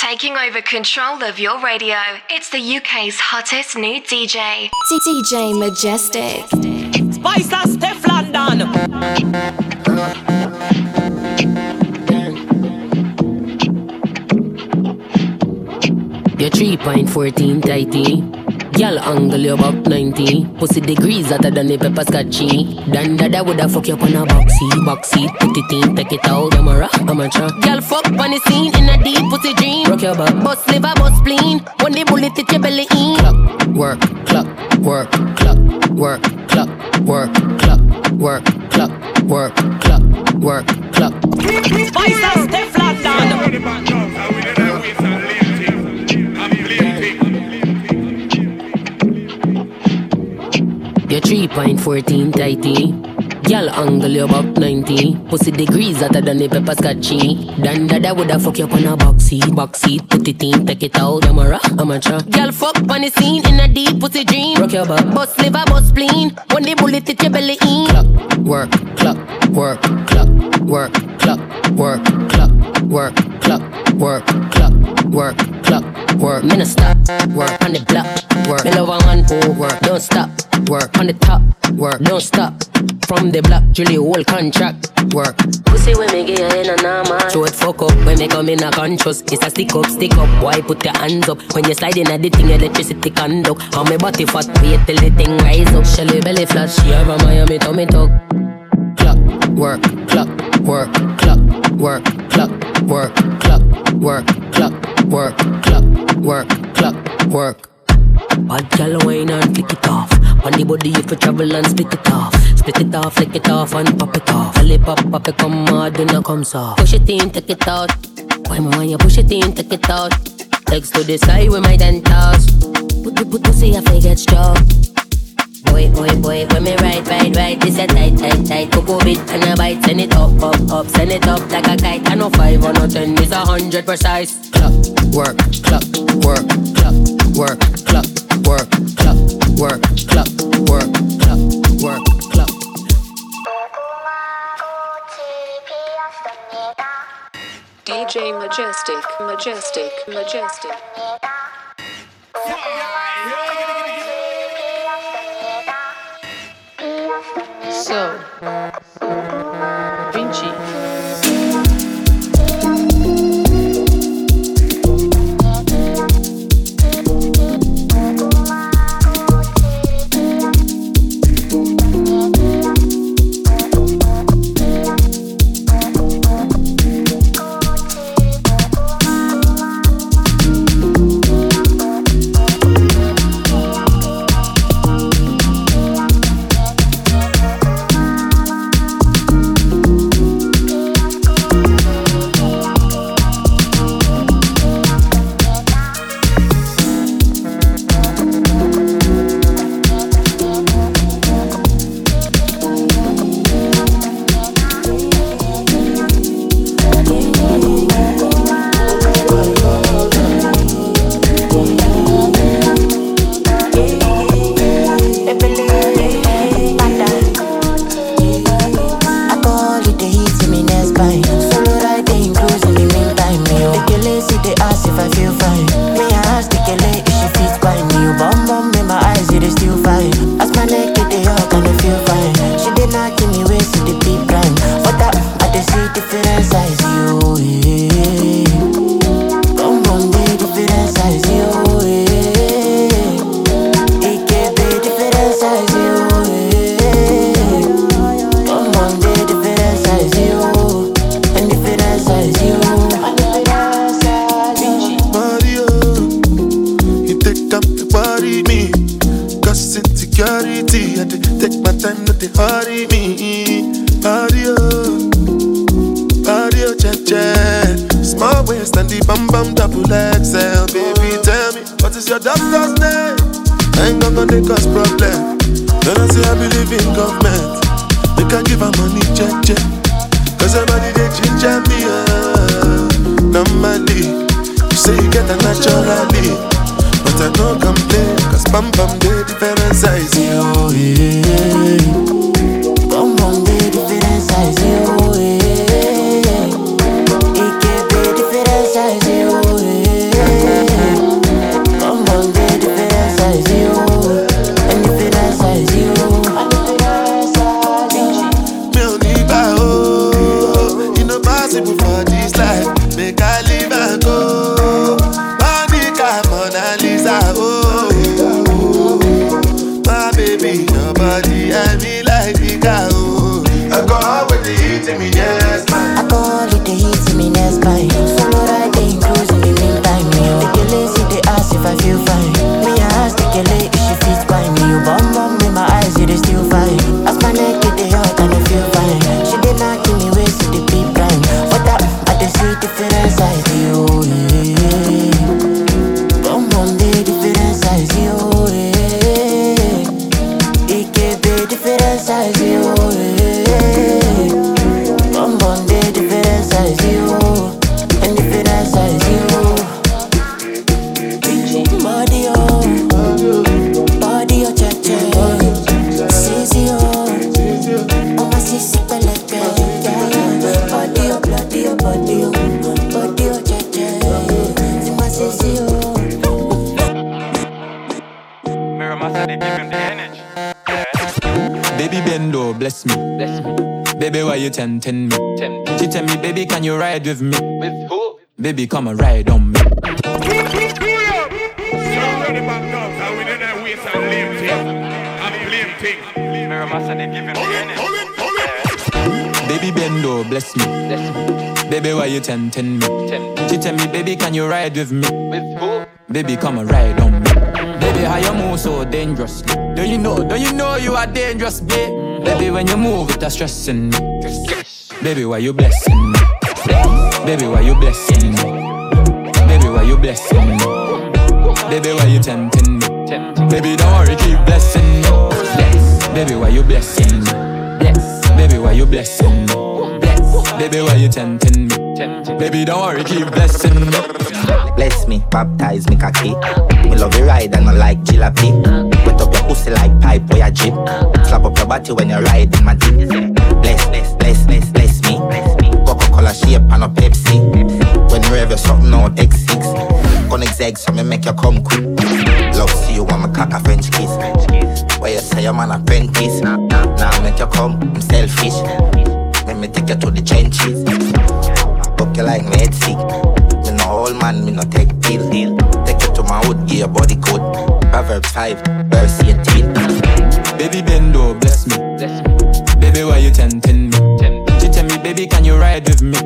Taking over control of your radio, it's the UK's hottest new DJ, DJ Majestic. Spice and Steph London. Your 3.14 tighty, y'all angle you about 90. Pussy degrees hotter than the pepper scotchy. Dandada woulda fuck you up on a boxy. Put it in, take it out, I'm a rock, I'm a truck. Y'all fuck on the scene in a deep pussy dream. Rock your back, bust liver, bust spleen. One day bullet it your belly in. Clock, work, clock, work, clock, work, clock, work, clock, work, clock, work, clock. Spice and Steph London. Your 3.14 tighty, y'all angle you about 90. Pussy degrees hotter than the pepper scotchy. Dandada woulda fuck you up on a boxy. Put it in, take it out, I'm a rock, I'm a truck. Y'all fuck on the scene in a deep pussy dream. Rock your back, bust liver, bust spleen. One day bullet it your belly in. Clock, work, clock, work, clock, work, clock, work, clock, work, clock, work, clock. Work, me no stop, work on the block, work, me love on work, don't stop, work on the top, work, don't stop. From the block, Julie whole contract, work. Pussy when me get in and I'm on. Show it fuck up when me come in a conscious. It's a stick up, why put your hands up? When you slide in at the thing, electricity conduct. How me body fat, wait till the thing rise up. Shelly belly flash, she have a Miami tummy tuck. Clock, work, clock, work, clock, work, clock, work, clock, work, clock. Work, clock, work, clock, work. Bad gal wine and flick it off. On the body if you travel and split it off. Split it off, flick it off and pop it off. Alley pop it come hard, do not come soft. Push it in, take it out. Why my you push it in, take it out. Legs to the side with my dentals. Put pussy if I get strong. Boy, when me ride, this a tight, cocoa bit and a bite, send it up, like a kite, and no 5 or no 10, this 100 precise. Clock, work, clock, work, clock, work, clock. DJ Majestic. So, Vinci. Size you, yeah. It can be different size you, yeah. bless me. Bless me. Baby, why you tempting me? Tempting. She tell me, baby, can you ride with me? With who? Baby, come and ride on me. Baby, bend over, bless me. Bless me. Baby, why you tempting me? Tempting. She tell me, baby, can you ride with me? With who? Baby, come and ride on me. Baby, how you move so dangerous? Don't you know you are dangerous, babe? Baby, when you move, it's stressing me. Baby, why you blessing me? Baby, why you blessing me? Baby, why you blessing me? Baby, why you tempting me? Baby, don't worry, keep blessing me. Baby, why you blessing me? Baby, why you blessing me? Baby, why you tempting me? Baby, don't worry, keep blessing me. Bless me, baptize me, cocky. Me love you ride and I like jalopy. Wet up your pussy like pipe or your jeep. Slap up your body when you ride in my jeep. Bless me. Coca-Cola shape and a Pepsi. When you rev your something out X6. Gonna exeg so me make you come quick. Love see you when me cock a French kiss. Why you say your man apprentice? Nah, make you come, I'm selfish. Let me take you to the trenches. Fuck you like me head sick. Old man, me no take pill. Take you to my hood, give your body code. Proverbs 5, verse 18. Baby, bend over, bless me. Baby, why you tempting me? She tell me, baby, can you ride with me?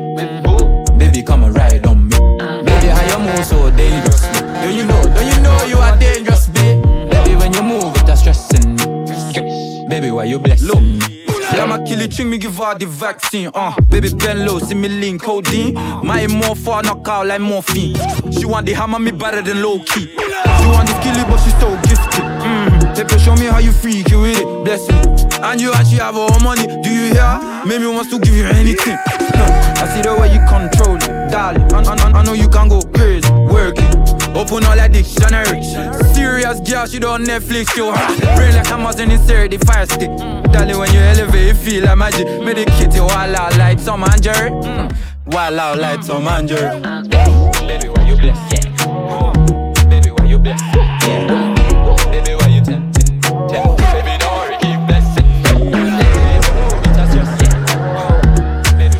Baby, come and ride on me. Baby, how you move so dangerous? Don't you know you are dangerous, babe? Baby, when you move, it's stressing me. Baby, why you blessing me? Yeah, my killie ching me give her the vaccine. Baby bend low, see me lean codeine. My more for knock out like morphine. She want the hammer, me better than low key. She want the killie, but she so gifted. Pepe, show me how you freaky with it. Bless me. And you actually have all money. Do you hear? Maybe wants to give you anything. I see the way you control it, darling. I know you can go crazy. Work it. Open all that dictionary. Serious girl, she don't Netflix, yo. Brain like Amazon, insert the fire stick. Darling, when you elevate, you feel like magic. Medicate you all out like Tom and Jerry. Wild out like Tom and Jerry. Baby, why you blessed? Baby, why you blessed? Baby, why you tempting? Baby, don't worry, keep blessing. Baby,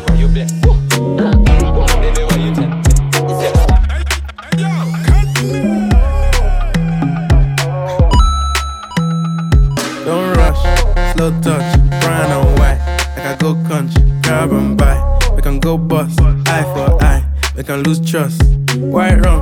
why you blessed? Baby, why you tempting? Yeah. Slow touch, brown and white. Like I go country, grab and buy. We can go bust, eye for eye. We can lose trust, white rum,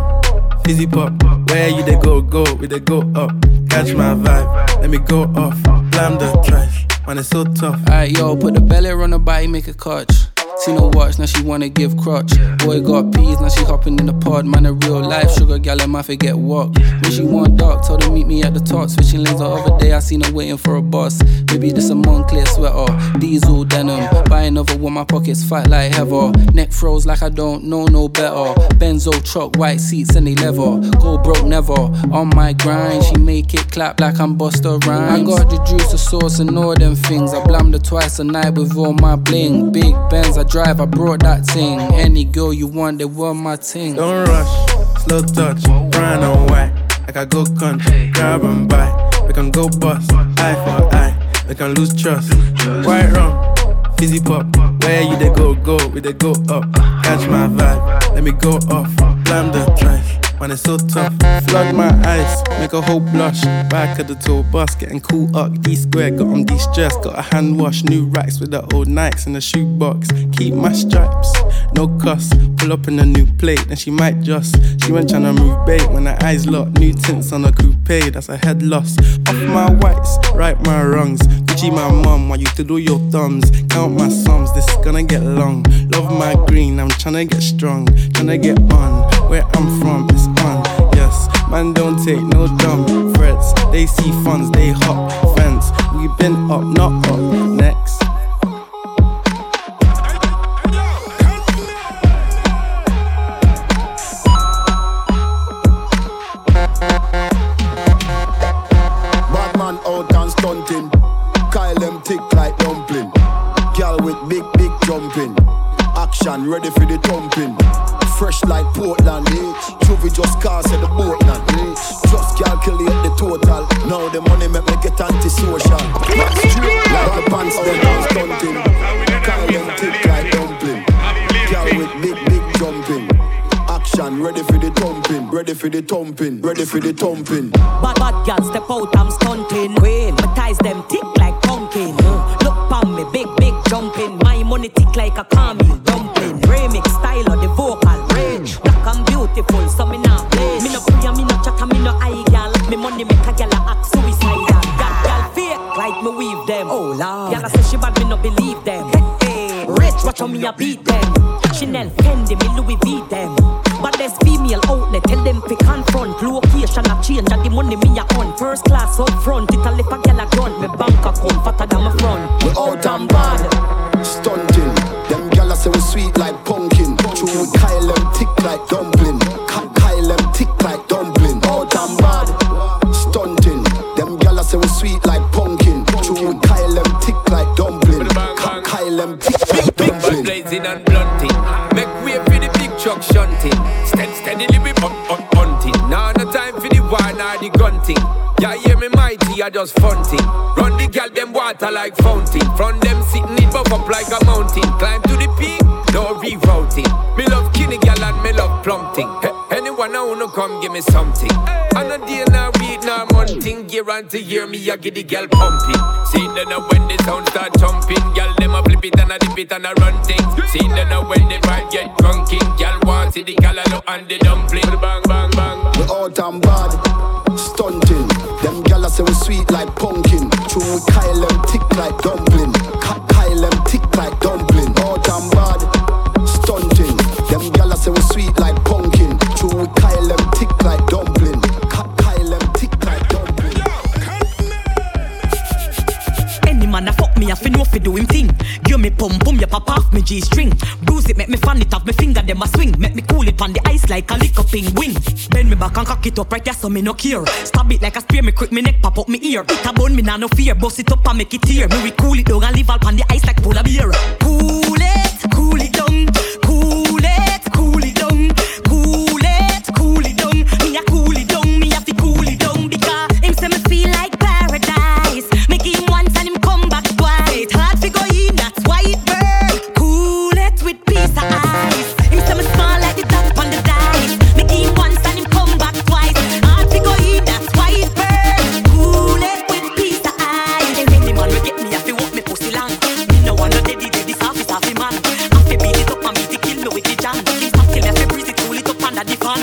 fizzy pop. Where you they go, we they go up. Catch my vibe, let me go off. Blam the trash, man it's so tough. Alright yo, put the belly on her body, make a clutch. See no watch, now she wanna give crutch. Boy got peas, now she hopping in the pod. Man a real life, sugar gal and my forget walk. When she want dark, told her meet me at the top. Switching lanes the other day, I seen her waiting for a bus. Maybe this a Moncler sweater, diesel denim. Buy another one, my pockets fat like heather. Neck froze like I don't know no better. Benzo truck, white seats and they leather. Go broke never, on my grind. She make it clap like I'm Busta Rhymes. I got the juice, the sauce and all them things. I blammed her twice a night with all my bling. Big Benz I drive, I brought that thing. Any girl you want, they want my thing. Don't rush, slow touch, brown and white. Like I go country, grab and buy. We can go bust, eye for eye. We can lose trust, white rum, fizzy pop. Where you they go, we they go up. Catch my vibe, let me go off. Blam the trash, man it's so tough. Flood my eyes, make a whole blush. Back at the tour bus, getting cool up. D square, got on de-stress. Got a hand wash, new racks with the old Nikes in the shoebox. Keep my stripes, no cuss. Pull up in a new plate, then she might just. She went tryna move bait when her eyes locked. New tints on a coupe, that's a head loss. Off my whites, right my wrongs. Gucci my mum, why you twiddle your thumbs? Count my sums, this is gonna get long. Love my green, I'm tryna get strong. Tryna get on, where I'm from, it's on, yes. Man don't take no dumb threats. They see funds, they hop fence. We been up, not up, next. Bad man out and stunting. Kyle them tick like dumpling. Girl with big jumping. Action ready for the thumping. Fresh like Portland, eh? Juvie just cast at the boat, eh? Just calculate the total. Now the money make me get get antisocial. Like the pants they dance stunting. Carry them thick like dumpling. Girl with big jumping. Action, ready for the thumping. Ready for the thumping. Ready for the thumping. Bad girl step out, I'm stunting. Queen, my ties them thick like pumpkin. Look pon me, big jumping. My money thick like a caramel dumpling. Remix style of the vocal range. Black and beautiful, so me now play. Me no play, me no chatter, me no eye girl. Me money make a girl act suicidal. Girl fake like me weave them. Oh lord, girl I say she bad, me no believe them. Hey, rich, watch how me a beat them. Chanel, Fendi, me Louis V them. But there's female outlet, tell them pick and front. Location a change and the money me a on. First class up front, it a lip a girl a grunt. Me bank account fatter than my front. We out and bad, stunting. Them gyal a say we sweet like pumpkin. True, we Kyle them thick like dumpling. Kyle them thick like dumpling. Out and bad, stunting. Them gyal a say we sweet like pumpkin. True, we Kyle them thick like dumpling. Kyle them thick like dumpling. Big blazing and blunting. Make way for the big truck shunting. Steadily we hunting. Now no time for the wine or the gunting. Yeah, hear me mighty, I just funting. Run the gyal them water like fountain. From them sitting it buff up like a mountain. Climb to the peak, no rerouting. Me love kinny gyal and me love plumping. Anyone I wanna come give me something. On a day now weed now hunting. Guarantee hear me I get the gyal pumping. See them now when the sound start jumping, gyal them a flip it and a dip it and a run thing. See them now when the vibe get drunken, gyal want see the gyal look and the dumpling. Bang bang bang. We out and bad, stunting. Them gyal say we sweet like pumpkin. True, we Kyle them thick like dumpling. Kyle them thick like dumpling. Out and bad, stunting. Them gyal say we sweet like pumpkin. True, we Kyle them thick like dumpling. Kyle them thick like dumpling. Any man a fuck me, I fin no fi do him thing. Give me pum pum, ya pop off me G string. Bruise it, make me fan it off me finger, them a swing. Make me cool it on the ice like a lick up in wing. Bend me back and cock it up right there so me no care. Stab it like a spear, me quick me neck, pop up me ear. It a bone, me nah no fear, bust it up and make it tear. Me we cool it down and leave all on the ice like polar bear. Cool it down, cool it down. Cool it down, me a cool it down, me have to cool it down. Because him say me feel like paradise. Make him once and him come back twice. It's hard to go in, that's why it burn. Cool it with piece of ice. Him say me small like the top on the dice. Make him once and him come back twice. Hard to go in, that's why it burn. Cool it with piece of ice. And when the man will get me, I feel walk me pussy long. Me no one no daddy, half a man. I feel beat it up and me to kill me with the jam. Him stop till me, I feel breeze it, cool it up under the fan.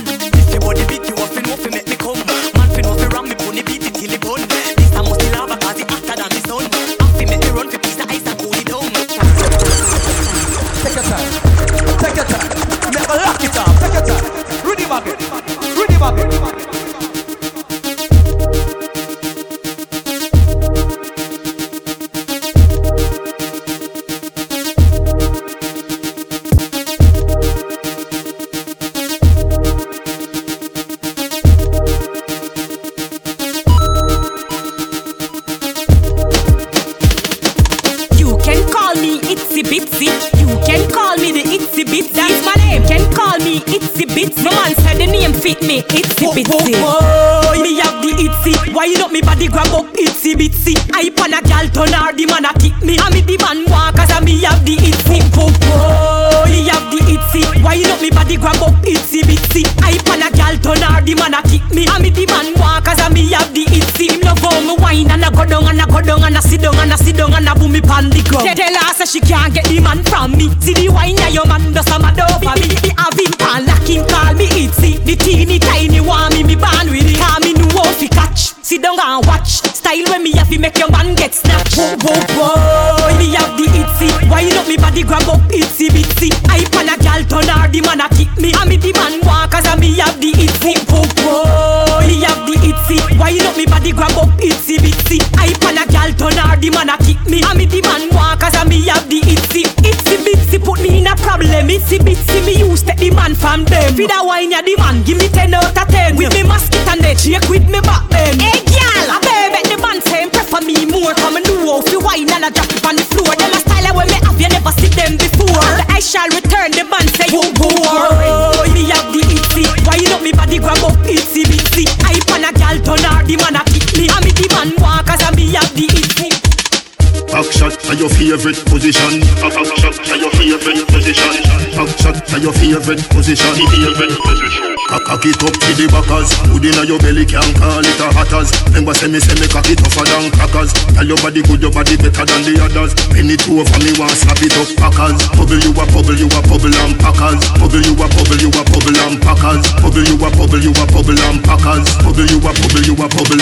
Grab up itsy bitsy, I pan a gal turn her the man a kick me. And me the man walk as a me Shot your favorite position. Shot your favorite position. Shot your favorite position. Cock it up to the backers. Good inna your belly can call it a hatters. Remember say me cock it tougher than crackers. Tell your body good, your body better than the others. Penny two for me want slap it up packers. Bubble you a bubble, you a bubble and packers. Bubble you a bubble, you a bubble and packers. Bubble you a bubble, you a bubble and packers. Bubble you a bubble, you a bubble.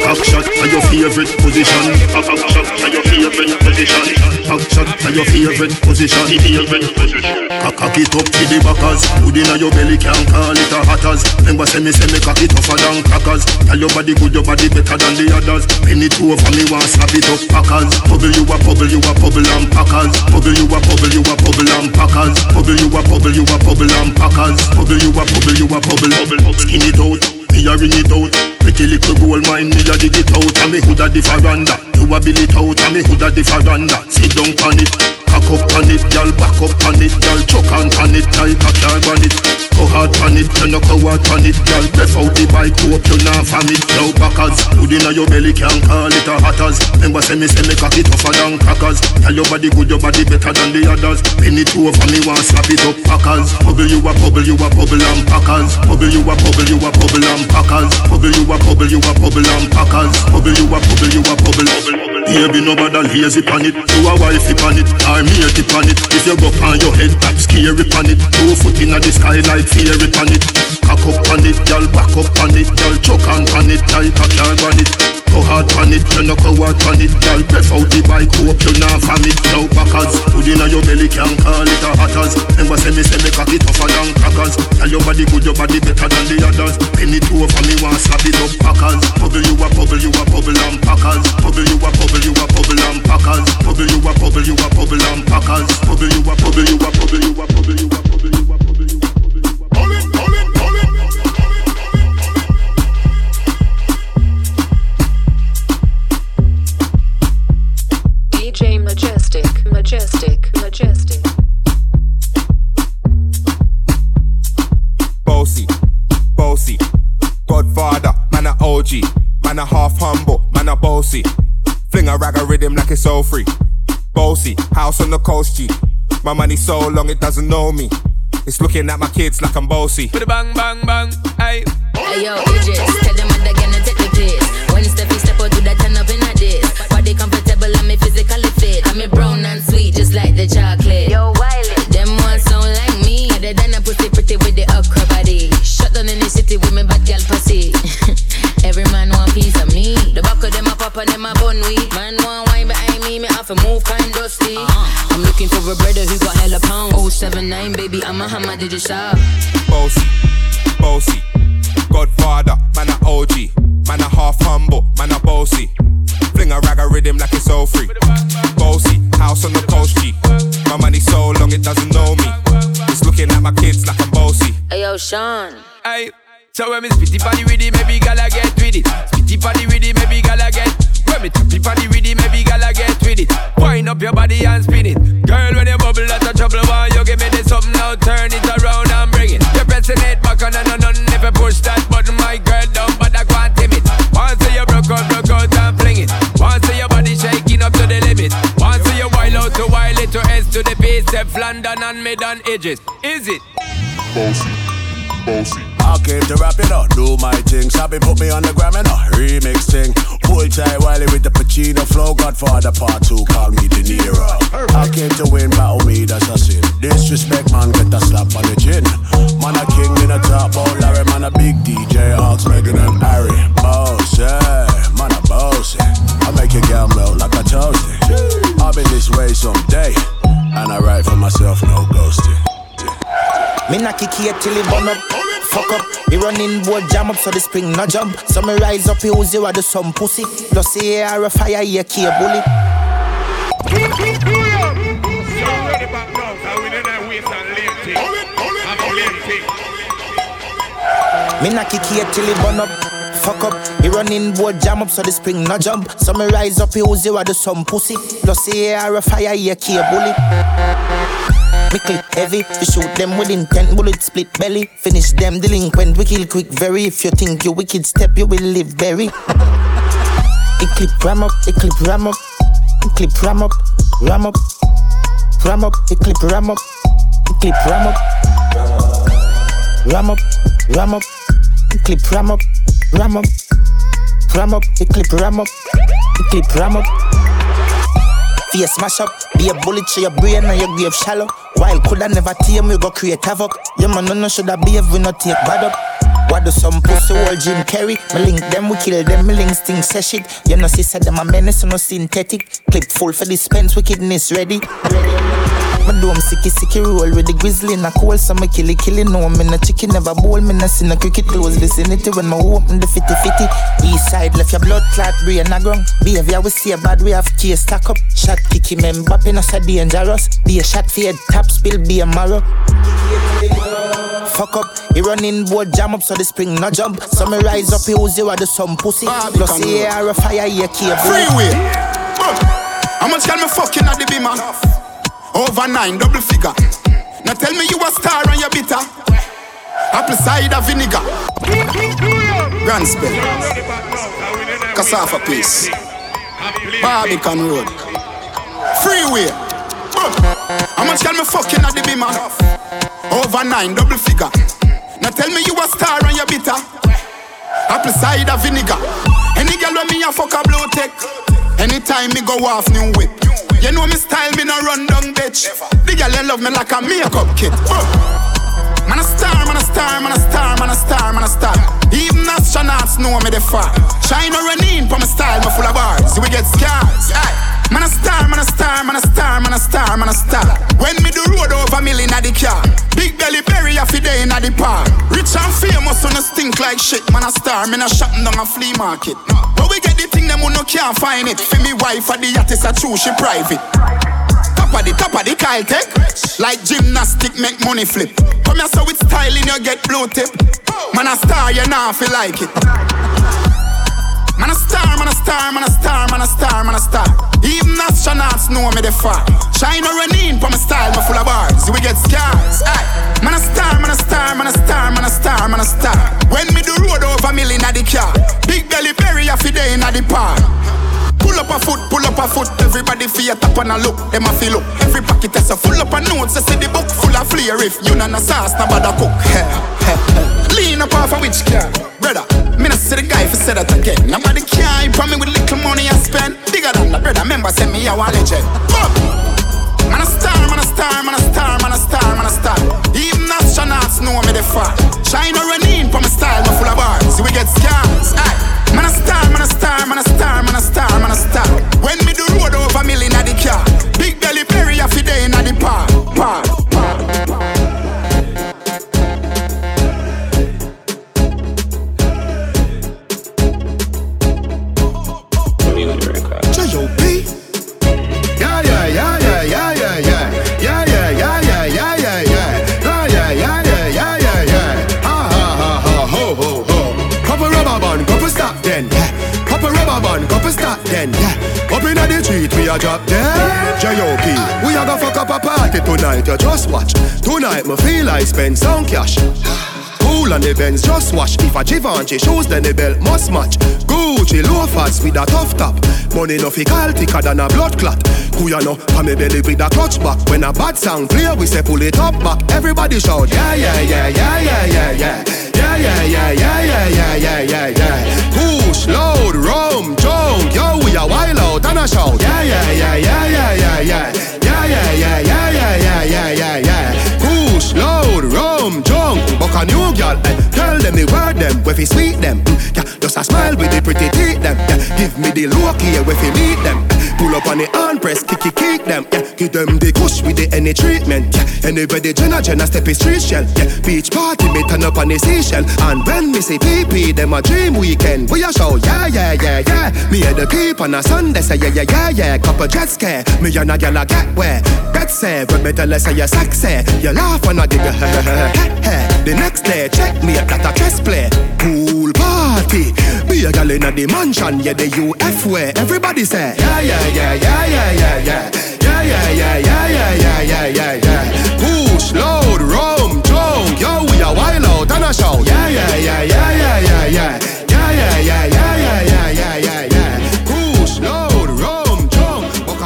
Cock shot at your favorite position. Cock shot at your favorite position. Cock shot at your favorite position. Cock it up to the backers. Good inna your belly can call it a hatters. Remember say me cock it tougher than crackers. Tell your body good, your body better than the others. Penny two for me want slap it up packers. Bubble you a bubble, you a bubble and packers. Bubble you a bubble, you a bubble and packers. Bubble you a bubble, you a bubble and packers. Bubble you a bubble, you a bubble. Skin it out, me a ring it out. Pretty little gold mine, me a dig it out. And me hood a the veranda, you a build it out. And me hood a the veranda, sit down on it. Cock up on it, y'all back up on it, y'all chuck on it, like a car on it. Go hard on it, you no go hard on it, y'all breath out the bike, hope you not from it. Now backers, good inna your belly can't call it a hatters. Remember say me cock it tougher than crackers. Tell your body good, your body better than the others. Penny two for me want slap it up packers. Bubble you a bubble, you a bubble and packers. Bubble you a bubble, you a bubble and packers. Bubble you a bubble, you a bubble and packers. Bubble you a bubble, you a bubble. Baby no bother lazy pan it, you a wifey pan it. Me a tip on it. If you go on your head, tap scary on it. 2 foot in the sky like fairy on it. Cock up on it, y'all back up on it, y'all choke on it, like a car on it. Go hard on it, you no go hard on it, y'all breath out the bike, hope you not from it. Now backers, good inna your belly can call it a hatters. Remember say me cock it tougher than crackers. Tell your body good, your body better than the others. Penny two for me want slap it up packers. Bubble you a bubble, you a bubble and packers. Bubble you a bubble, you a bubble and packers. Bubble you a bubble, you a bubble. Packers, bubble you up, bubble you up, bubble you up, bubble you up, bubble you up, bubble you up. Hold it. DJ Majestic. Bossy, Godfather, man a OG, man a half humble, man a bossy. Fling a rag a rhythm like it's so free. Bossy, house on the coast, G. My money so long it doesn't know me. It's looking at my kids like I'm bossy. Put a bang, bang, bang, aye. Hey yo, DJs, tell them what they gonna take the place. When you step out, do that turn up in a dish. Body comfortable, I'm a physically fit. I'm a brown and sweet, just like the chocolate. Yo, Wiley, them ones sound like me. Other than a pussy pretty with the okra body. Shut down in the city with me bad girl pussy. Every man want piece of me. The back of them a pop and them a bun weed. Man want wine behind me have to move kind dusty. I'm looking for a brother who got hella pounds. 079 baby, I'm a hammer, did you shop? Bossy, Godfather, man a OG. Man a half humble, man a bossy. Fling a rag a rhythm like it's all free. Bossy, house on the coast, G. My money so long it doesn't know me. It's looking at my kids like I'm bossy. Ayo, Sean. Aye. So when me spitty party with it, maybe gala get with it. Spitty party with it, maybe gala get. When me tappy party with it, maybe gala get with it. Wind up your body and spin it. Girl, when you bubble out of trouble, why you give me this something now? Turn it around and bring it. You're pressing it back on and on. Never push that button, my girl, down, but I can't tame it. Once you broke out and fling it. Once your body shaking up to the limit. Once you wild out to wild it to S to the base, F London and mid on edges. Is it? Bossy. I came to rap it up, do my thing. Sabi put me on the gram and a remix thing. Full tie Wiley with the Pacino flow. Godfather part 2, call me De Niro. I came to win, battle me, that's a sin. Disrespect man, get a slap on the chin. Man a king, in a top bowl Larry. Man a big DJ, Ox, Megan and Harry. Bossy, man a bossy. I make a girl melt like a toasty. I'll be this way someday. And I write for myself, no ghosting. Me na kick here till it burn up. Fuck up, he running board jam up so the spring no jump. So me rise up, he use you do some pussy. Plus he are a fire, he a key bully. Me na kick here till he burn up. Fuck up, he running board jam up so the spring no jump. So me rise up, he use you do some pussy. Plus he are a fire, he a key bully. We clip heavy, we shoot them with intent, bullet split belly. Finish them delinquent, we kill quick very. If you think you wicked step, you will live very. It clip ram up, the clip ram up, ram up, ram up, the clip ram up, the clip ram up, ram up, ram up, the clip ram up, ram up, ram up, the clip ram up, the clip ram up. Fear smash up, be a bullet to your brain and your grave shallow. While coulda never tame, you go create havoc. Your man no shoulda behave, we no take bad up. What do some pussy old Jim Carrey? Me link them, we kill them, me links thing say shit. You know see said them a menace, no synthetic. Clip full for dispense, wickedness ready. Me do them sicky sicky roll with the grizzly in a cold, so me killy killy. No, me no chicken, never bowl, me no see no cricket. Close vicinity when me open the fitty fitty. East side left your blood clot, brain a ground. Behavior we see a bad, we have case stack up. Shot kicky, me mbapping no so dangerous. Be a shot for head, tap spill, be a marrow. Fuck up, he running board jam up so the spring no jump. So me rise up, he use you a do some pussy. Plus he air a fire, he a cable. Freeway, but how much can me fucking at the be man? Over 9, double figure. Now tell me you a star and you bitter. Apple cider vinegar. Grand spell. Cassava place. Barbican Road. Freeway, but how much can me fucking at the be man? Over 9, double figure. Now tell me you a star and you bitter. Apple cider vinegar. Any girl when me a fuck a blow tech. Anytime me go off new whip. You know me style, me no run down bitch. The girl they love me like a makeup kit. Man a star, man a star, man a star, man a star, man a star. Even astronauts know me the far. China running for my style, me full of bars. So we get scars. Man a star, man a star, man a star, man a star, man a star. When me do road over million at the car. Big belly berry off the day in the park. Rich and famous on a stink like shit. Man a star, me a shopping down a flea market. But we get the thing them who no can't find it. For me wife at the yacht is a true, she private. Top of the Kyle tech. Like gymnastic make money flip. Come here so with styling you get blue tip. Man a star, you nah feel like it. Man a star, man a star, man a star, man a star, man a star. Even astronauts know me the far. China running for my style, me full of bars. We get scars. Man a star, man a star, man a star, man a star, man a star. When me do road over million at the car. Big belly berry off the day in the park. Pull up a foot, everybody feel tap and a look, them a feel up. Every pocket is so full up a notes, I see the book full of flea riff. You know no sauce, no bad a cook. Lean up off a witch car, brother. Me not see the guy for say that again. Nobody can't hype me with little money I spend. Bigger than the brother, member send me a legend. Man a star, man a star, man a star, man a star, man a star. Even astronauts know me the far. China running for my style, me full of bars. We get scars. Man a star, man a star, man a star, man a star, man a star. When me do road over million at the car. Big belly berry off the day in the park. Up in the street, we a drop dead. J.O.P. We a go fuck up a party tonight, you just watch. Tonight, me feel I spend some cash. Cool on the Benz, just wash. If a Givenchy shoes, then the belt must match. Gucci loafers with a tough top. Money no fi call thicker than a blood clot. Kuya no, pa me belly with a clutch back. When a bad sound clear, we say pull it up back. Everybody shout, yeah, yeah, yeah, yeah, yeah, yeah, yeah. Yeah, yeah, yeah, yeah, yeah, yeah, yeah, yeah, yeah. Push, load, rum, junk. Yo, we a wild out and a shout. Yeah, yeah, yeah, yeah, yeah, yeah, yeah. Yeah, yeah, yeah, yeah, yeah, yeah, yeah, yeah, yeah. Push, load, rum, junk. Buck a new girl, tell them the word them. We fi sweet them, yeah. Just a smile with the pretty teeth them, yeah. Give me the look here, we fi meet them. Pull up on the hand press, kicky kick them, yeah. Give them the kush with the any treatment, yeah. Anybody Jenna step is street shell, yeah. Beach party, me turn up on the seashell. And when me say PP, them a dream weekend. We a show, yeah, yeah, yeah, yeah. Me and the keep on a Sunday, say yeah, yeah, yeah, yeah. Couple jet scare, me and a gyal a get where. Bet say, when me tell her say you sexy. You laugh and I give you ha. The next day, check me at that a chess play. Pool party, be a gyal in the mansion, yeah, the UF where. Everybody say, yeah, yeah, yeah, yeah, yeah, yeah, yeah, yeah, yeah, yeah, yeah, yeah, yeah, yeah, yeah. Push, load, rum, drunk. Yo, we a wild out and a shout. Yeah, yeah, yeah, yeah, yeah, yeah, yeah, yeah, yeah, yeah, yeah, yeah, yeah, yeah, yeah. Push, load, rum, drunk. Buck a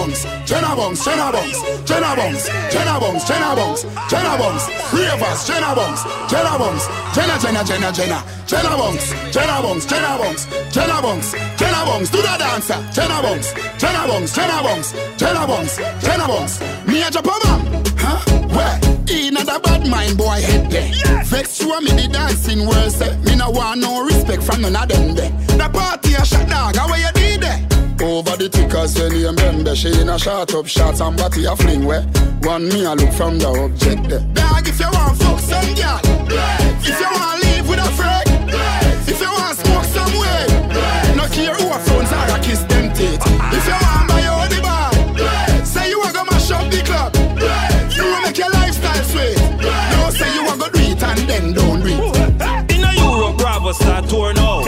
bombs, Jenna bombs, Jenna bombs, Jenna bombs, Jenna bombs, Jenna bombs, Jenna bombs, Reavers, Jenna bombs, Jenna bombs, Jenna, Jenna, Jenna, Jenna, Jenna bombs, Jenna bombs, Jenna bombs, Jenna bombs, Jenna bombs, do the dancer, Jenna bombs, Jenna bombs, Jenna bombs, Jenna bombs, Jenna bombs, me a Japoma, huh? Where? In a bad mind boy head there. Vex sure me the dancing world set. Me no want no respect from none of them there. The party a shot dog, how you did there? Over the tickers when you remember. She in a shot up shots and body a fling where. One me a look from the object there. Dog, if you want fuck some girl, if you want live with a freak, if you want smoke some way, no care who a phones are a kiss them teeth. If you want buy all the bar, say you a go mash up the club. You will make your lifestyle sweet. No say you want to do it and then don't do it. In a Europe, Bravo start touring now.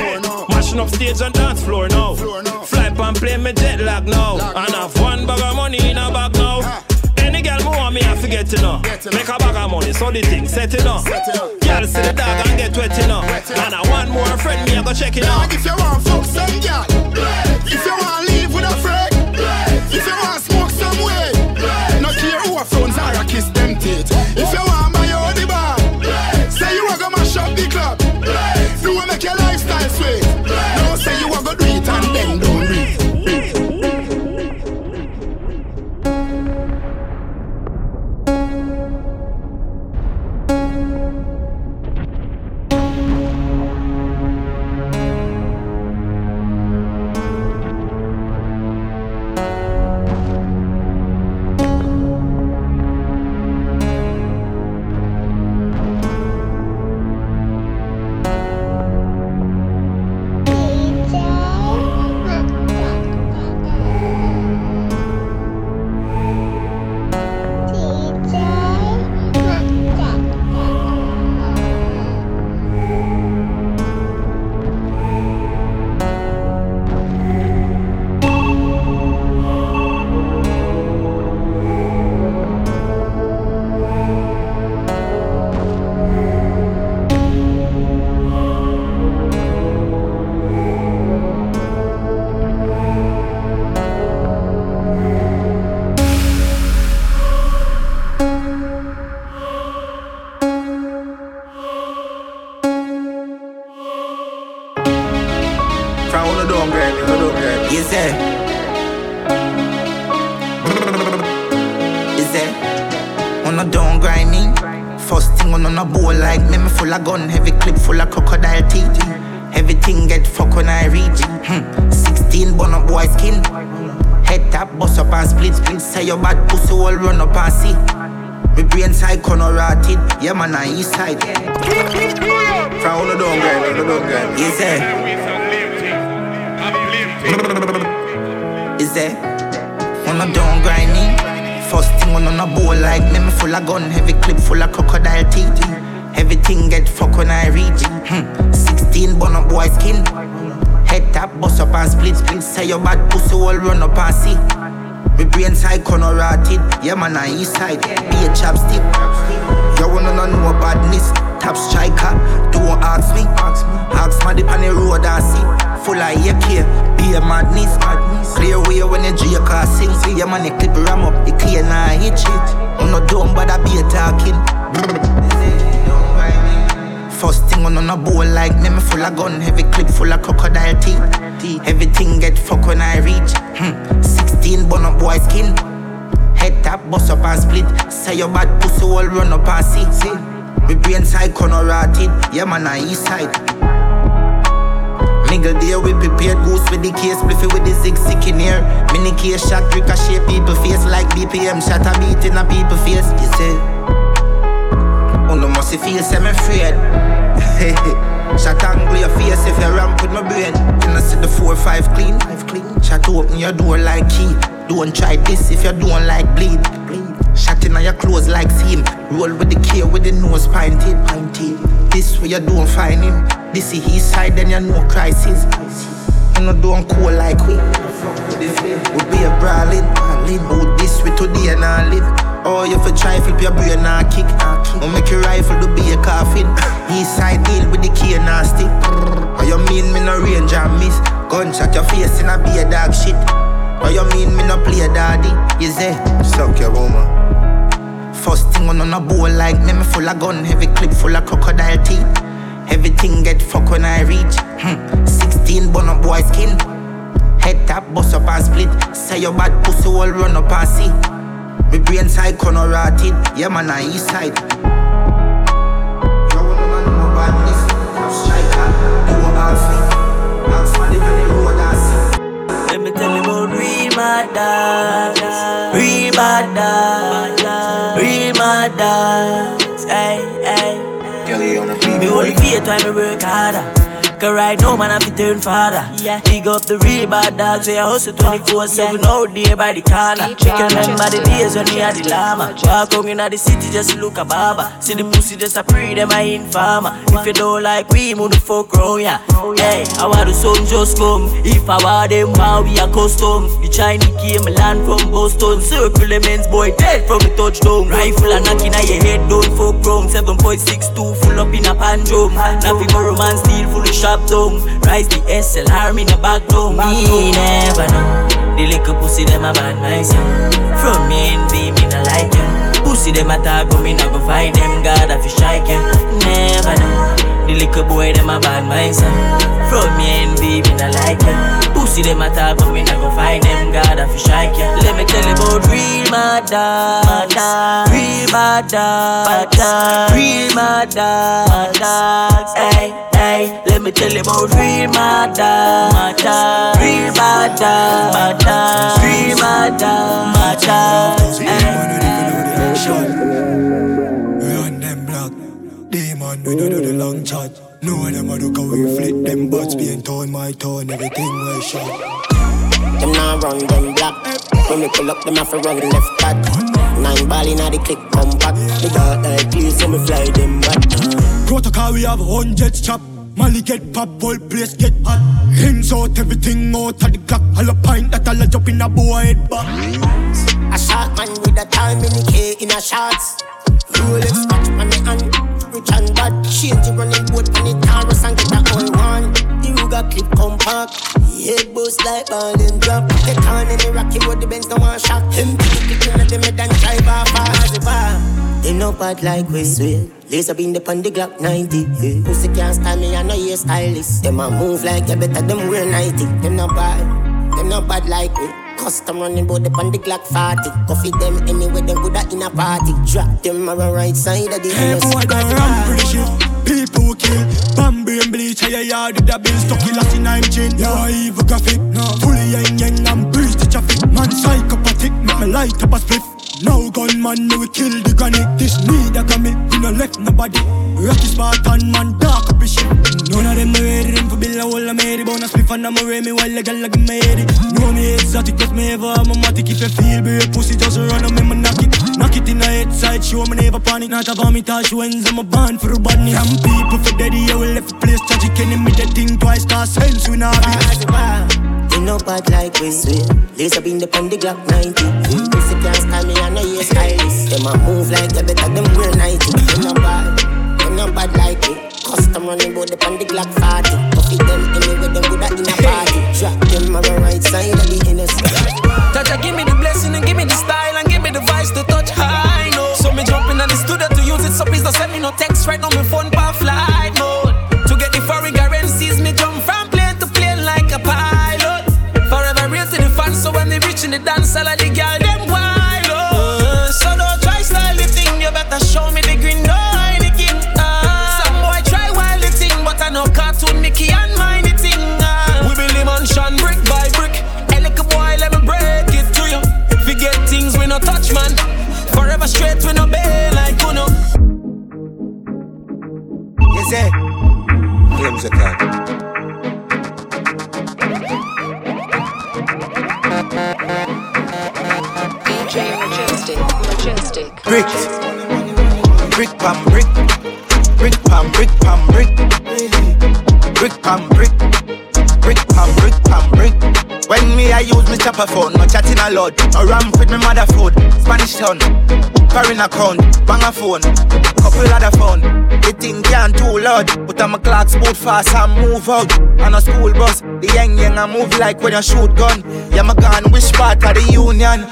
Mashing up stage and dance floor now. Fly and play me jet lag now. And have one bag of money in a bag now. Any girl more want me have to get it now. Make a bag of money so the thing set it up. Girl see the dog and get wet it now. And I want more friend me I go check it out. If you want fuck some girl, if you want live with a freak, if you want smoke some way, phones are a kiss them teeth. If you want buy your the bar, say you a go mash up the club. You will make your lifestyle sweet. No say you a go do it and then don't do yeah, man, I east side. From all the down girl, all the down girl. Is there? Is there? On a down grinding. First thing on a bowl like me full of gun, heavy clip full of crocodile teeth. Everything get fuck when I reach. 16 bun up boy skin. Head tap, bust up and split, split. Say your bad pussy all run up and see. My brain side corner rotted. Yeah, man, I east side. Be a chapstick. You wanna know badness, top striker, don't ask me. Ask me the pan the road I see. Full of AK, be a madness. Clear way when the J car sings. See your man, the clip ram up, the clear now hit shit. I'm not dumb, but I be talking. First thing on a bowl like me full of gun, heavy clip full of crocodile teeth. Everything get fucked when I reach. 16 bun up boy skin. Head tap, bust up and split. Say your bad pussy all run up and see. My brain side corner rotted. Yeah, man, I east side. Nigga there, we prepared goose with the case. Spliffy with the zig in here. Mini case shot, ricochet people face. Like BPM shot a beat in a people face. You say, oh no, must you feel semi-afraid. Shot angle your face if you ramp with my brain. Can I set the 4-5 clean? Shot open your door like key. Don't try this if you don't like bleed. Shot in on your clothes like seam. Roll with the care with the nose pointed. This way you don't find him. This is his side then you know crisis. You know don't cool like we. Would be a brawling. Out this way today and I live. Oh, you for try flip your brain and kick. Or make your rifle to be a coffin. His side deal with the key and I stick. Or you mean me no range and miss. Gunshot your face and I be a dog shit. What you mean me no play daddy? You say, suck your woman. First thing on a bowl like me, me full of gun. Heavy clip full of crocodile teeth. Everything get fucked when I reach 16 bun up boy skin. Head tap, bust up and split. Say your bad pussy all run up and see. My brain side corner rotted. Yeah man, I east side. Your woman man no badness. Half striker, do all sleep. Half smaddy when they roll and see. Let me tell you about real mad dads. Real mad dads. Real mad dads. Ay, ay. Me only fear time to work harder. Cause right now man I be turn father. Dig up the real bad dogs. We hustle 24/7 out there by the corner. We can remember the days when we had the llama. Walk out in the city just look a baba. See the pussy just a pre them a infamer. If you don't like we move the fuck round ya. Hey, I want the sun just come. If I want them bow we accustomed. The Chinese came land from Boston. Circle the men's boy dead from the touchdown. Rifle and knocking on your head don't fuck wrong. 7.62 full up in a pandrum. Nappy borrow man steal full of shop down. Rise the SLR in the back down. Me never know. The little pussy them a bad nice yeah. From me envy me no like ya. Pussy them a tag but me no go find them. God I fi strike ya. Never know. The little boy them a bad nice yeah. From me envy me no like ya. Pussy them a tag but me no go find them. God I fi strike ya. Let me tell you about real mad dogs. Real mad dogs. Real mad dogs. Ay. Let me tell you about real mad dogs. Real mad dogs. Real mad dogs. We run them black demon, we don't do the long shot. No them a look how we flip them butts. Being torn, my torn, everything we shot. Them now run them black. When we pull up, them have to run left back. 9 ball inna the click come back. The dark eye please so me fly them back. Protocol we have 100 chop. Mali get pop, whole place get hot. Hands out, everything out of the clock. All a pint that all a jump in a boy head back. A shot man with a time in K in a shots. Rolex watch on me hand. Rich and bad, change the running boat on the Taurus and get a whole one. The Ruger clip come back. Head boost like ball and drop. They turn in the Rocky Road, the Benz no one shot. Empty the clip in the mid and drive off as a bar. They no bad like we swear. Laser beam upon the Glock 90. Yeah. Pussy can't style me, I know you're stylist. Them a move like you better, them wear 90. Them no bad like we. Custom running board upon the Glock 40. Coffee them anyway, them good at in a party. Drop them on the right side of the house. Hey boy, I run pretty shit. People kill. Bambi and bleach, hey, yeah, did the bills. Stuck in Latin, I'm chain. No evil graphic. No. Fully yang yang, I'm breeze the traffic. Man psychopathic, make me light up a spliff. Now gunman, we kill the granny. This need a gummy, we no left nobody. Rocky Spartan man, dark up his shit. None of them ready, them for bill a whole of Mary. Bona spliff and I'm a me while a gal like Mary. No me exotic, cause me ever have my matic. If I feel be a pussy, just run on me, man knock it. Knock it in the head side, show me never panic. Not a vomit, I show ends, I'm a band for a bad name. Some people for daddy, I will left the place tragic. Enemy, that thing twice, cause sense we not be. They no bad like we swear. Laser beam upon the Glock 90. Pussy can't style me, I know you're stylist. Them a move like you better, them wear 90. They no bad like we. Custom running board upon the Glock 40. Coffee them anyway, them good at in a party. Drop them on the right side of the innocent. Tata, give me the blessing and give me the style and give me the vice to touch high, no. So me jumping on the studio to use it, so please don't send me no text right now. My phone power flight mode. To get the foreign currencies, me jump from plane to plane like a pie. So when they reach in the dance, all of the girl them wild, oh. So don't try style the thing, you better show me the green, no Heineken. Some boy try wild the thing, but I know cartoon Mickey and mine the thing. We build the mansion brick by brick. A little boy, let me break it to you. Forget things we no touch, man. Forever straight, we no bail like Uno. You say, game's a card. DJ Majestic. Brick, brick, pam, brick, brick, pam, brick, pam, brick, brick, pam, brick, brick, pam, brick, pam, brick. When me me, I use my chopper phone. No chatting a lot, no ramp with my mother food. Spanish town, foreign account, bang a phone, couple other phone. They think I'm too loud, but I'm a clock boot fast and move out. On a school bus, the yang I move like when you shoot gun. Yeah, my gun, which part of the union?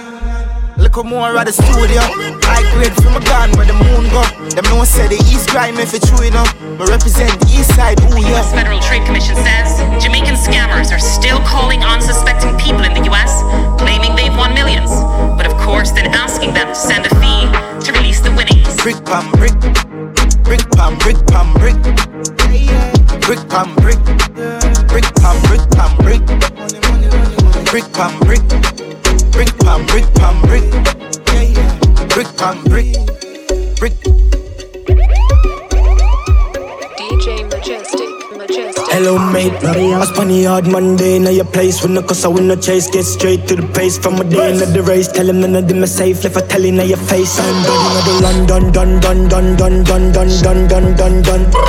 Look more at the studio. I grade from a gun where the moon go. Them no say the East grime if it's true enough. But represent the East side, ooh yeah. The US Federal Trade Commission says Jamaican scammers are still calling unsuspecting people in the US, claiming they've won millions. But of course then asking them to send a fee to release the winnings. Brick pam brick, brick pam brick pam brick, brick pam brick, brick pam brick pam brick, brick pam brick, brick pam brick pam brick, brick pam brick, brick. DJ Majestic. Hello mate, I was funny hard Monday. Now your place with no cause I win no chase. Get straight to the pace from a day into the race. Tell him none of them are safe. Left I tell him now your face. I'm done, done, done, done, done, done, done, done, done, done, done.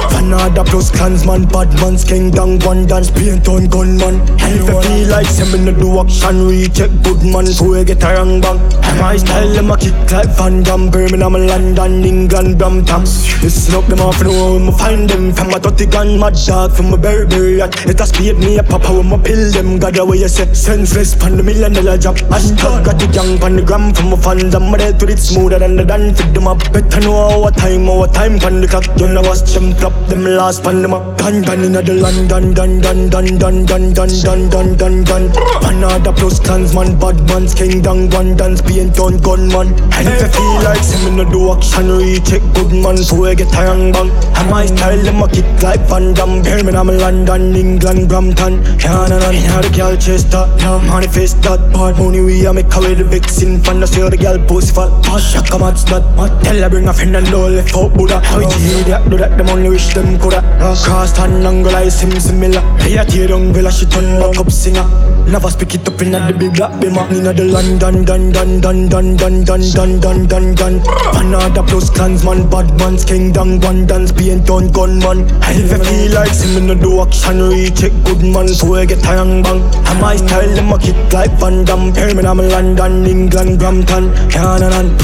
Fanada plus clansman, bad man's king down one dance. Paint on gunman. If I feel like seven no do action, recheck good man. So I get a wrong bang. My style I'm a kick like Van Damme. Birmingham, London, England, Brampton. Listen up them off and home. I find them from a 30 gun mad dog from a berry. It has paid me a papa with my pill. Them got away you set senseless pan the $1 million job. Hashtag got it young pan the gram from my fans. I'm ready to it smoother than the dance. Fit them up. Better know our time pan the clock. Don't I watch them flop them last pan them up. Dun dun in the London dun dun dun dun dun dun dun dun dun dun. Panada plus clansman, bad man's king down one dance. Paint on gunman. And if I feel like some no do action, recheck good man. So I get a young bang. And my style them a kick like Van Damme. Birmingham, London, England, Brampton. Can't and how the girl chase that. Now manifest that part. Only way I make away the vixen fan. I see how the girl post fall. Pass shaka match that. Tell I bring a friend and all left out Buddha. How you hear that? Do that them only wish them coulda. Cross and angle like Sim Similla. Hey I tear down Villa she turn back up singer. Never speak it up in the big black bimmer. Inna the London, dun dun dun dun dun dun dun dun dun dun. Another plus clansman, bad man's king down one dance. Paint on gunman. If I feel like Sim inna do action, recheck good man, so I get a young bang. And my style, them a kick like Van Damme. Birmingham, London, England, Brampton, Canaan.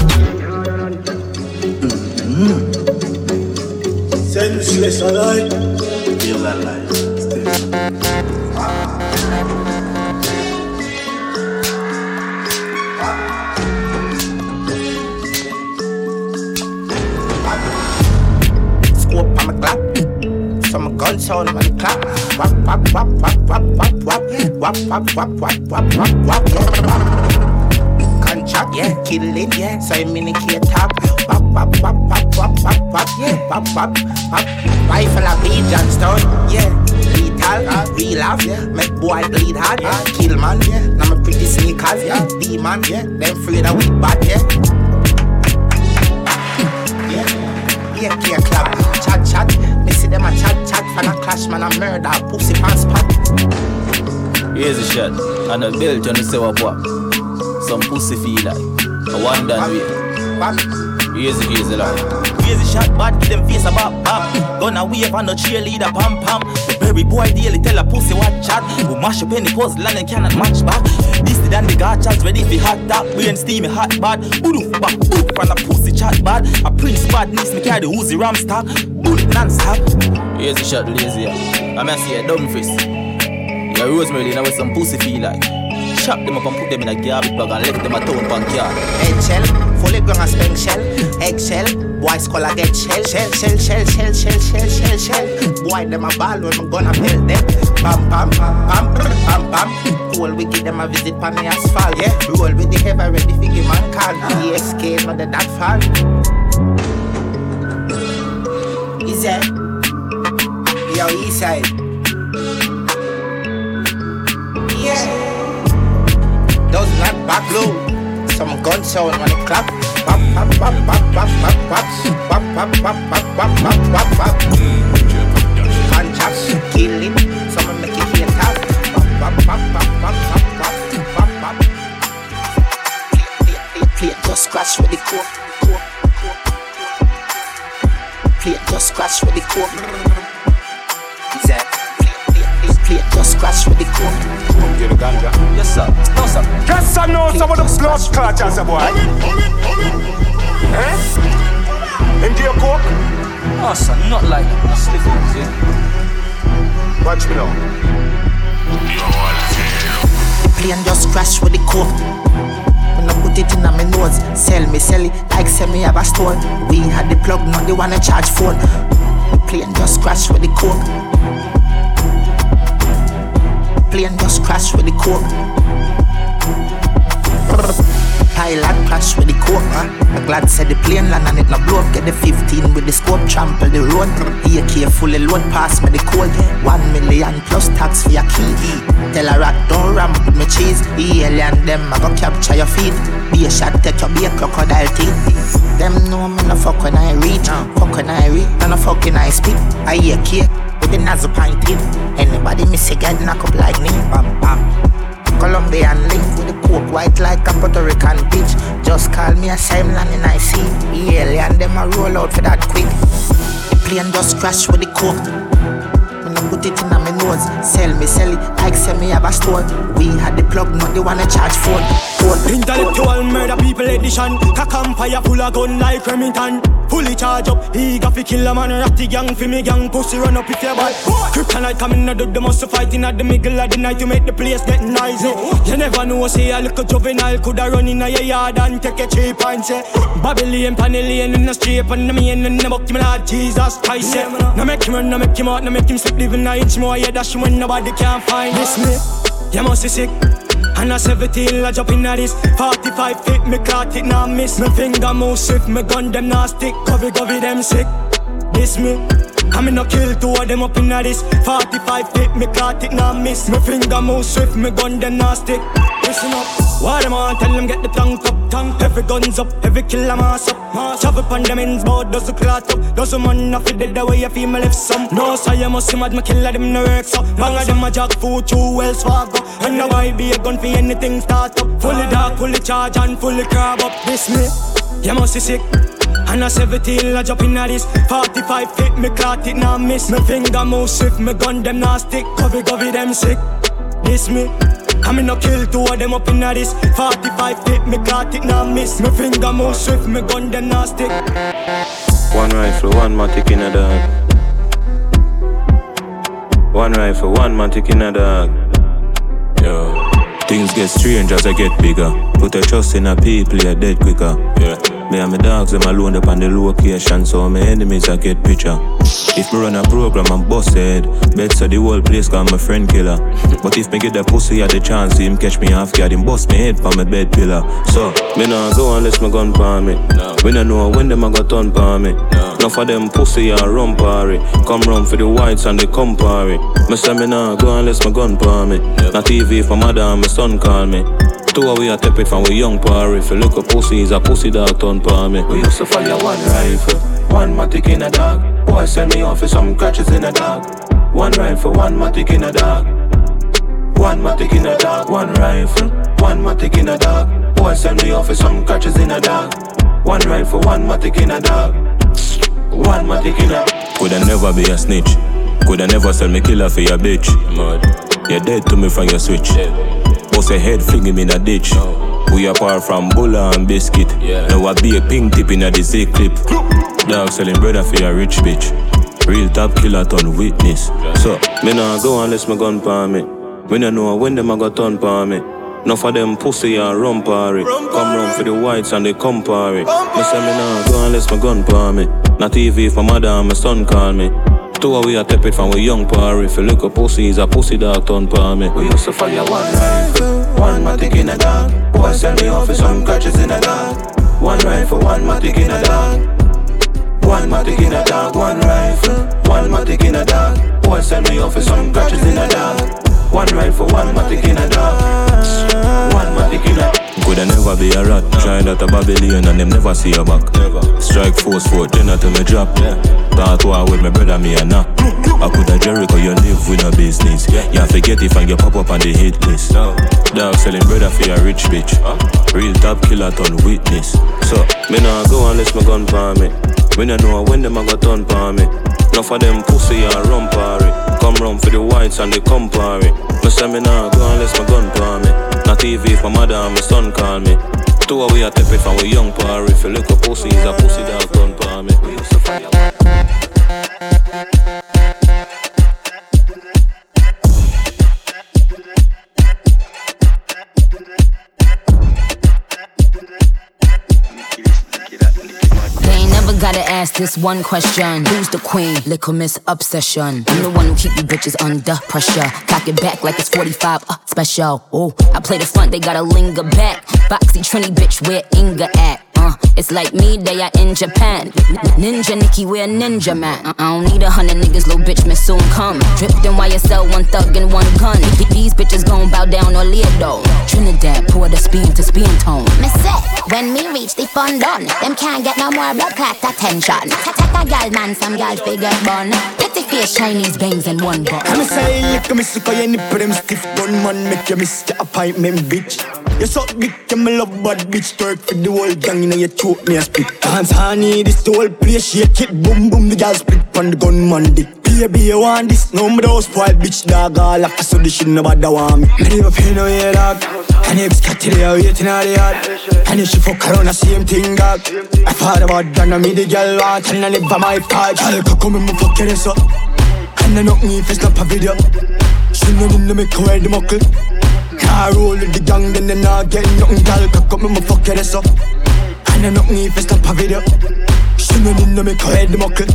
Senseless, alive. Feel that life. Scope on my clap. From a gun sound on the clap. Wap wap wap wap wap wap wap wap wap wap wap wap wap wap. Contract, yeah, killing, yeah. So I'm in a top. Wap wap wap wap wap wap wap, yeah. Wap wap wap. Rifle a beat Johnstone, yeah. Lethal, real love, yeah. Make boy bleed hard, yeah. Kill man, yeah. Now my pretty sneakers, yeah. Demon, yeah. Them free that we bad, yeah. Yeah, yeah, yeah. Club, chat chat. Them a chat fan a clash man a murder pussy pants pop. Here's a shot and a belt you know say what pop. Some pussy feel like a one done way. Here's a lot. Here's a shot bad give them face a bop bop. Gonna wave on a cheerleader pam pam. The berry boy daily tell a pussy what chat. We mash up any puzzle and they cannot match back. This the dandy got chats ready for hot top. Brain steamy hot bad. Boof bop boof and a pussy chat bad. A prince bad needs me carry the Uzi ram stock. Non-stop. Here's the shot lazy, yeah. I may see a dumb face. Yeah, Rosemary now with some pussy feel like. Chop them up and put them in a garbage bag and left them a town backyard. Egg shell, fully grown and spank shell. Egg shell, boys call a dead shell. Shell, shell, shell, shell, shell, shell, shell, shell. Boy, them a ball when I'm gonna pelt them. Bam, bam, bam, bam, bam, bam. Cool, we give them a visit for me asphalt, yeah. Roll with the heavy ready figure man call. ESK, not the that fall. Eastside, yo, Eastside. Yeah. Those not back low. Some gun sound on the clap. Bop, bop, bop, bop, bop, bop, bop, bop, bop, bop, bop, bop, bop, bop. Contracts, kill it. Someone make it here top. Bop, bop, bop, bop, bop, bop, bop, bop, bop. Play it, just scratch with the core. Play it, just scratch with the core. Exactly. plate, just scratch with the cone. You the ganja? Yes sir, no sir. Yes sir, no sir, what the slouch clutch as a boy? Eh? And do you coke? No sir, not like that, slip it, yeah. Watch me now. The plane just crash with the cone. I put it in my nose, sell it, like sell me have a stone. We had the plug, not the one I charge phone. The plane just crash with the coke. Plane just crash with the coke. Pilot crash with the coke, huh? I glad said the plane land and it no blow up. Get the 15 with the scope, trample the road. AK fully load, pass me the code. 1 million plus tax for your key. Tell a rat don't ramp with me cheese. The alien them I go capture your feet. Be a shot, take your beer, crocodile teeth. Them know me no fuck when I reach. Fuck when I reach, no fucking I speak. I hear cake with the nazi pinting. Anybody miss a guy knock up like me. Bam bam. Colombian link with the coke white like a Puerto Rican bitch. Just call me a Simon and I see. The alien them I roll out for that quick. The plane just crash with the coke. Put it in my nose, sell it, like sell me have a stone. We had the plug, not the one I charge phone. Intellectual murder people edition. Cacampire full of gun like Remington. Fully charge up, he got fi kill a man. Ratty gang fi me gang, pussy run up if you bad. Kryptonite coming out of the muscle fighting at the middle of the night. You make the place get noisy. You never know, say a little juvenile coulda run in a yard and take a cheap and say Babylon, Panellian in the street and the main in the book, Lord Jesus Christ. No make him run, no make him out, no make him sleep. Living an inch more, yeah, dash when nobody can find this me. You must be sick. And I 17, I jump in at this 45 feet, me caught it, now miss. My finger move swift, my gun them now stick. Cover them sick. This me. I me no kill 2 of them up in at this 45 feet, me caught it, now miss. My finger move swift, my gun them now stick. Listen up. What them on, tell them get the tank up, tank. Every gun's up, every killer mass up. Travel upon them ends, but does the clot up. Does the man not feel dead the way I feel my left some. No, so you must see mad, my killer them no works up. Bang of them a jack food, you wells fag up. And now I be a gun for anything start up. Fully dark, fully charge and fully crab up. This me, you must be sick. And I 17, I jump in at this 45 feet, me clot it, now miss. My finger move swift, my gun them now stick. Cover them sick. This me. I me no kill 2 of them up in a this 45 feet, me caught it, now miss. Me finger move swift, me gun them now stick. One rifle, one matic in a dog. One rifle, one matic in a dog. Yeah. Things get strange as I get bigger. Put a trust in a people, you're dead quicker. Yeah. Me and my dogs, them alone up on the location. So my enemies I get picture. If me run a program, I'm busted. Bets of the whole place call my friend killer. But if me get that pussy at the chance, see him catch me half guard, him bust me head for my bed pillar. So, me nah go unless my gun palm me. No. We nah know when them a got on palm me. No. Enough of them pussy a rum party. Come round for the whites and the compari. Me say me nah go unless my gun palm me. Yep. Na TV for mother and my son call me. 2 away a tep it from we young party. If you look a pussy, is a pussy dog turn palm me. We used to fire one rifle, one matic in a dog. Boy send me off for some crutches in the dark. One rifle, one matic in the dark. One matic in the dark. One rifle, one matic in the dark. Boy send me off for some crutches in the dark. One rifle, one matic in the dark. One matic in the dark. Coulda never be a snitch. Coulda never sell me killer for your bitch. You're dead to me from your switch. Boss your head flinging me in a ditch. We apart from Bulla and Biscuit. Now I be a pink tip in a DC clip. Dog selling brother for a rich bitch. Real top killer turn witness. So, me nah go unless my gun palm me. Me nah know when them a got on palm me. Enough of them pussy a rum party. Come round for the whites and they compare. Me say me nah go unless my gun palm me. Na TV for mother and my son call me. 2 away a tep it from we young party. If you look a pussy, is a pussy dog turn palm me. We used to fire one rifle, one matic in a dog. Boy sell me off for some crutches in a dog. One rifle, one matic in a dog. One matic in a dog, one rifle, one matic in a dog. Boy send me off for some crutches in a dog. One rifle, one matic in a dog. One matic in a dog. Coulda never be a rat, tried out a Babylon and them never see a back. Strike force for dinner till me drop. That war with my brother me and knock. I coulda Jericho, you live with no business. You forget if and you pop up on the hit list. Dog selling brother for a rich bitch. Real top killer turn witness. So, me nah go unless my gun palm me. When I know when them a got on palm me. Enough of them pussy and rum party. Come round for the whites and the company. Me say me nah go unless my gun for me. Na TV if my mother and my son call me. Two away a tip if I'm a young party. If you look a pussy, he's a pussy that gun for me. We used to fight. Gotta ask this one question. Who's the queen? Little Miss Obsession. I'm the one who keep you bitches under pressure. Cock it back like it's 45 special. Oh, I play the front, they gotta linger back. Boxy Trini bitch, where Inga at? It's like me, they are in Japan. Ninja Nikki, we're a ninja man. I don't need 100 niggas, little bitch, man, soon come. Drifting YSL, one thug and one gun. These bitches gon' bow down or lead though. Trinidad, pour the speed to speed tone. Me say, when me reach the fun done, them can't get no more blood clot attention. Take a girl, man, some girls bigger bun. Pretty face, Chinese bangs and one bun. I'm a say, lick a missy, call your nipple, them stiff gun, man. Make your miss your appointment, bitch. You suck dick, you me love bad bitch. Turk for the whole gang, you know you choke me a spit. Dance honey, this the whole place. Shake it, boom boom, the girl split pon the gunman dick. Baby, you want this? No, me don't spoil bitch. Dog all after so they should nobody want me. Me never feel no way, dog. And if it's got till you're waiting on the yard. And if she fuck around, the same thing, dog. I thought about that, now me the girl want. And I live by my part. Girl, come and me fuck your ass up. And I knock me if it's not a video. She know me, no make her wear the muckle. I roll with the gang, then they not get nothing. Girl, cock up, me ma fuck your ass up. And I knock me if it's not a video. She no need no make her head muckle.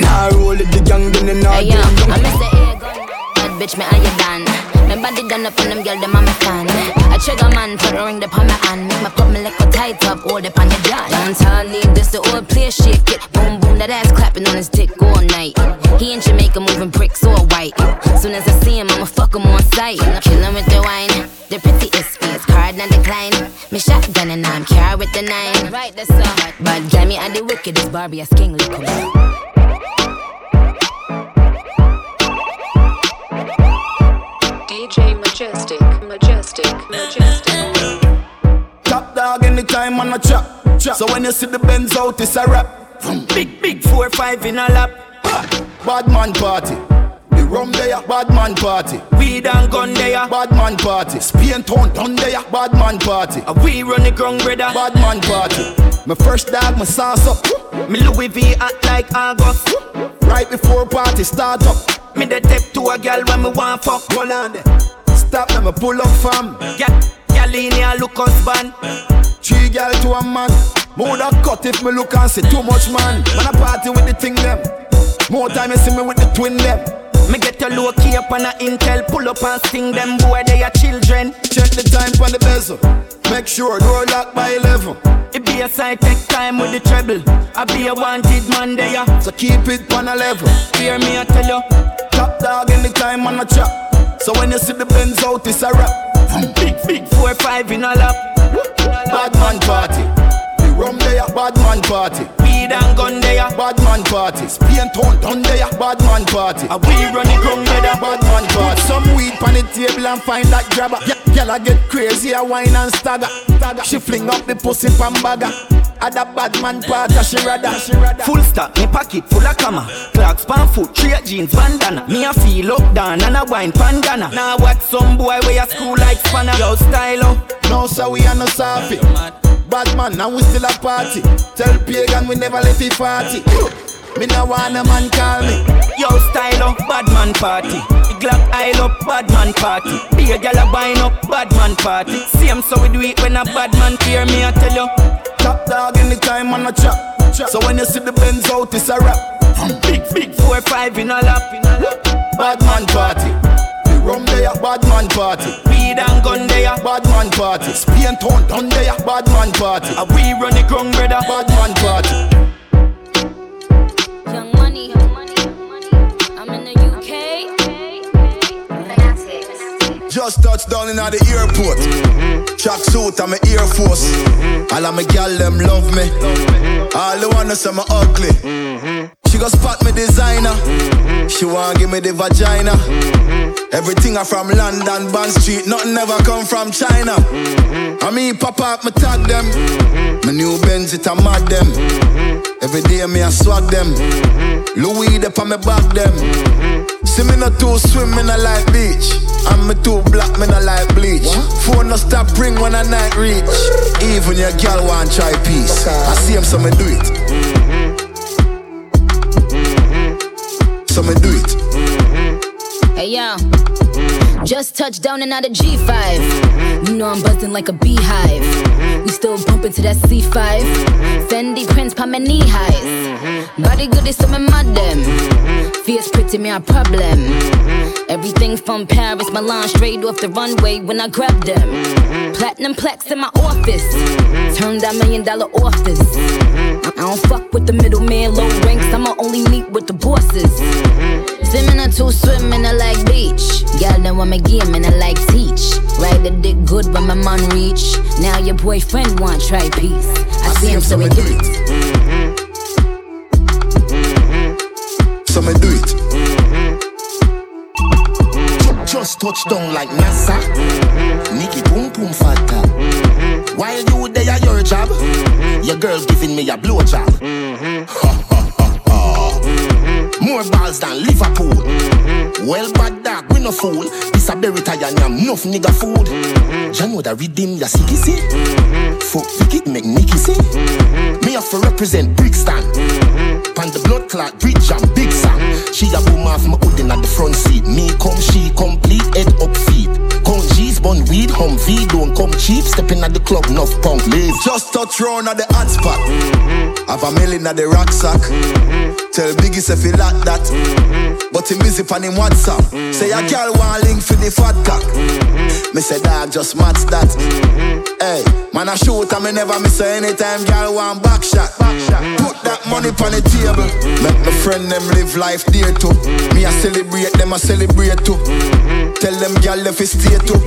I roll with the gang, then they not get nothing. I miss the air gun, bad bitch, me and you done. My body done up on them girl, them on my fan. I trigger man, put a ring upon my hand. Make my pop me like a tight up, hold up on the gun. Dance hardly, this the old player shit. Boom boom, that ass clapping on his dick all night. He in Jamaica moving bricks all white. Soon as I see him, I'ma fuck him on sight. Kill him with the wine, the prettiest face, card not decline. Me shotgun and I'm carried with the nine. Right, that's all. But damn me, I the wickedest Barbie, I skin liquor. DJ Majestic. Top dog anytime on a chop. So when you see the Benz out, it's a rap. From big 4-5 in a lap. Bad man party. The rum there, bad man party. Weed and gun there, bad man party. Spain town down there, bad man party. We run the ground, brother, bad man party. My first dog, my sauce up. Me Louis V act like August. Right before party start up. Me the tip to a girl when me want fuck. Hold on there. Stop and me pull up fam. Girl in here look husband. Three girl to a man. More that cut if me look and see too much man. Man a party with the thing them. More time you see me with the twin them. Me get a low key up on a intel. Pull up and sting them boy they are children. Check the time on the bezel. Make sure door lock by 11. It be a side take time with the treble. I be a wanted man there. So keep it on a level. Hear me I tell you. Top dog anytime on a chop. So when you see the Benz out it's a rap. Big 4-5 in a lap. Bad man party. Rum there, bad man party. Weed and gun there, bad man party. Spain town down there, bad man party. We run it ground there, bad man party. Put some weed on the table and find that grabber. Girl I get crazy, I whine and stagger. She fling up the pussy pan bagger. At the bad man party, she rather. Full stack, me pocket full of camera. Clarks pan foot, straight jeans, bandana. Me a feel up down and a wine pandana. Now what some boy wear school like spanner. Yo style up. No sir, we are no sappy. Bad man, now we still a party. Tell Pagan we never let it party. Me no want a man call me. Yo style up, bad man party. Glock aisle up, bad man party. Be a gyal a bind up, bad man party. Same so we do it when a bad man fear me, I tell you. Top dog anytime on a chop. So when you see the Benz out, it's a rap. Big 4-5 in a lap. Bad man party. Rum there, bad man party. Weed and gun there, bad man party. Spain town down there, bad man party. We run the ground, brother, bad man party. Young money. I'm in the UK. Just touched down in at the airport. Tracksuit, I'm an Air Force. All of my gal them love me. All the ones say I'm ugly. She go spot me designer. She wanna give me the vagina. Everything I from London, Bond Street. Nothing ever come from China. I mean, pop up, me tag them. My new Benz, it a mad them. Every day me I swag them. Louis de pa me back them. See me not too swim, me not like beach. And me too black, me not like bleach. Phone no stop ring when I night reach. Even your girl want try peace. Okay. I see him, so me do it. So me do it. Hey yo, just touched down and out of G5. You know I'm buzzing like a beehive. We still bumping to that C5. Fendi prints pa me knee highs. Body good is so me mad them. Fierce pretty me a problem. Everything from Paris, Milan, straight off the runway when I grab them. Platinum plaques in my office. Turned that $1 million office. I don't fuck with the middleman, low ranks. I'ma only meet with the bosses. Swimming or two swimming, I like beach. Girl, then want me game and I like teach. Ride the dick good when my man reach. Now your boyfriend want try peace. I see him, so we do it. So me do it. Just touch down like NASA. Nikki boom boom fatta. While you there at your job, your girl giving me a blowjob. More balls than Liverpool. Well, bad dog, we no fool. This a berry tie and I'm enough nigga food. You know that redeem ya sicky see. Fuck wicked make Nicky see. Me have to represent Brixton. Pan the blood clot, bridge and big Sam. She a boom off my hoodin at the front seat. Me come, she complete, head up feet. Come G's, bun weed, Humvee, don't come cheap. Stepping at the club, nuff punk, leave. Just touch round at the hot spot. Have a million at the rucksack. Tell Biggie say he like that, but him busy pan him WhatsApp. Say a girl want link for the fat cock. Me say dog just match that. Hey, man I shoot and me never miss anytime. Girl want back shot. Put that money pon the table. Make my friend them live life there too. Me I celebrate them, I celebrate too. Tell them girl if it stay too.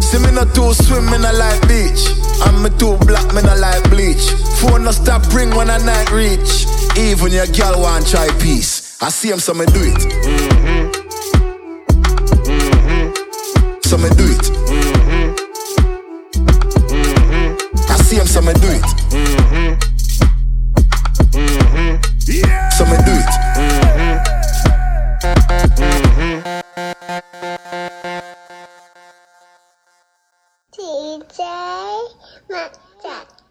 See me not too swim, me not like beach. And me too black, me not like bleach. Phone no stop ring when I night reach. Even your girl want try peace. I see him, so me do it. So me do it. I see him, so me do it. So me do it. DJ Majestic.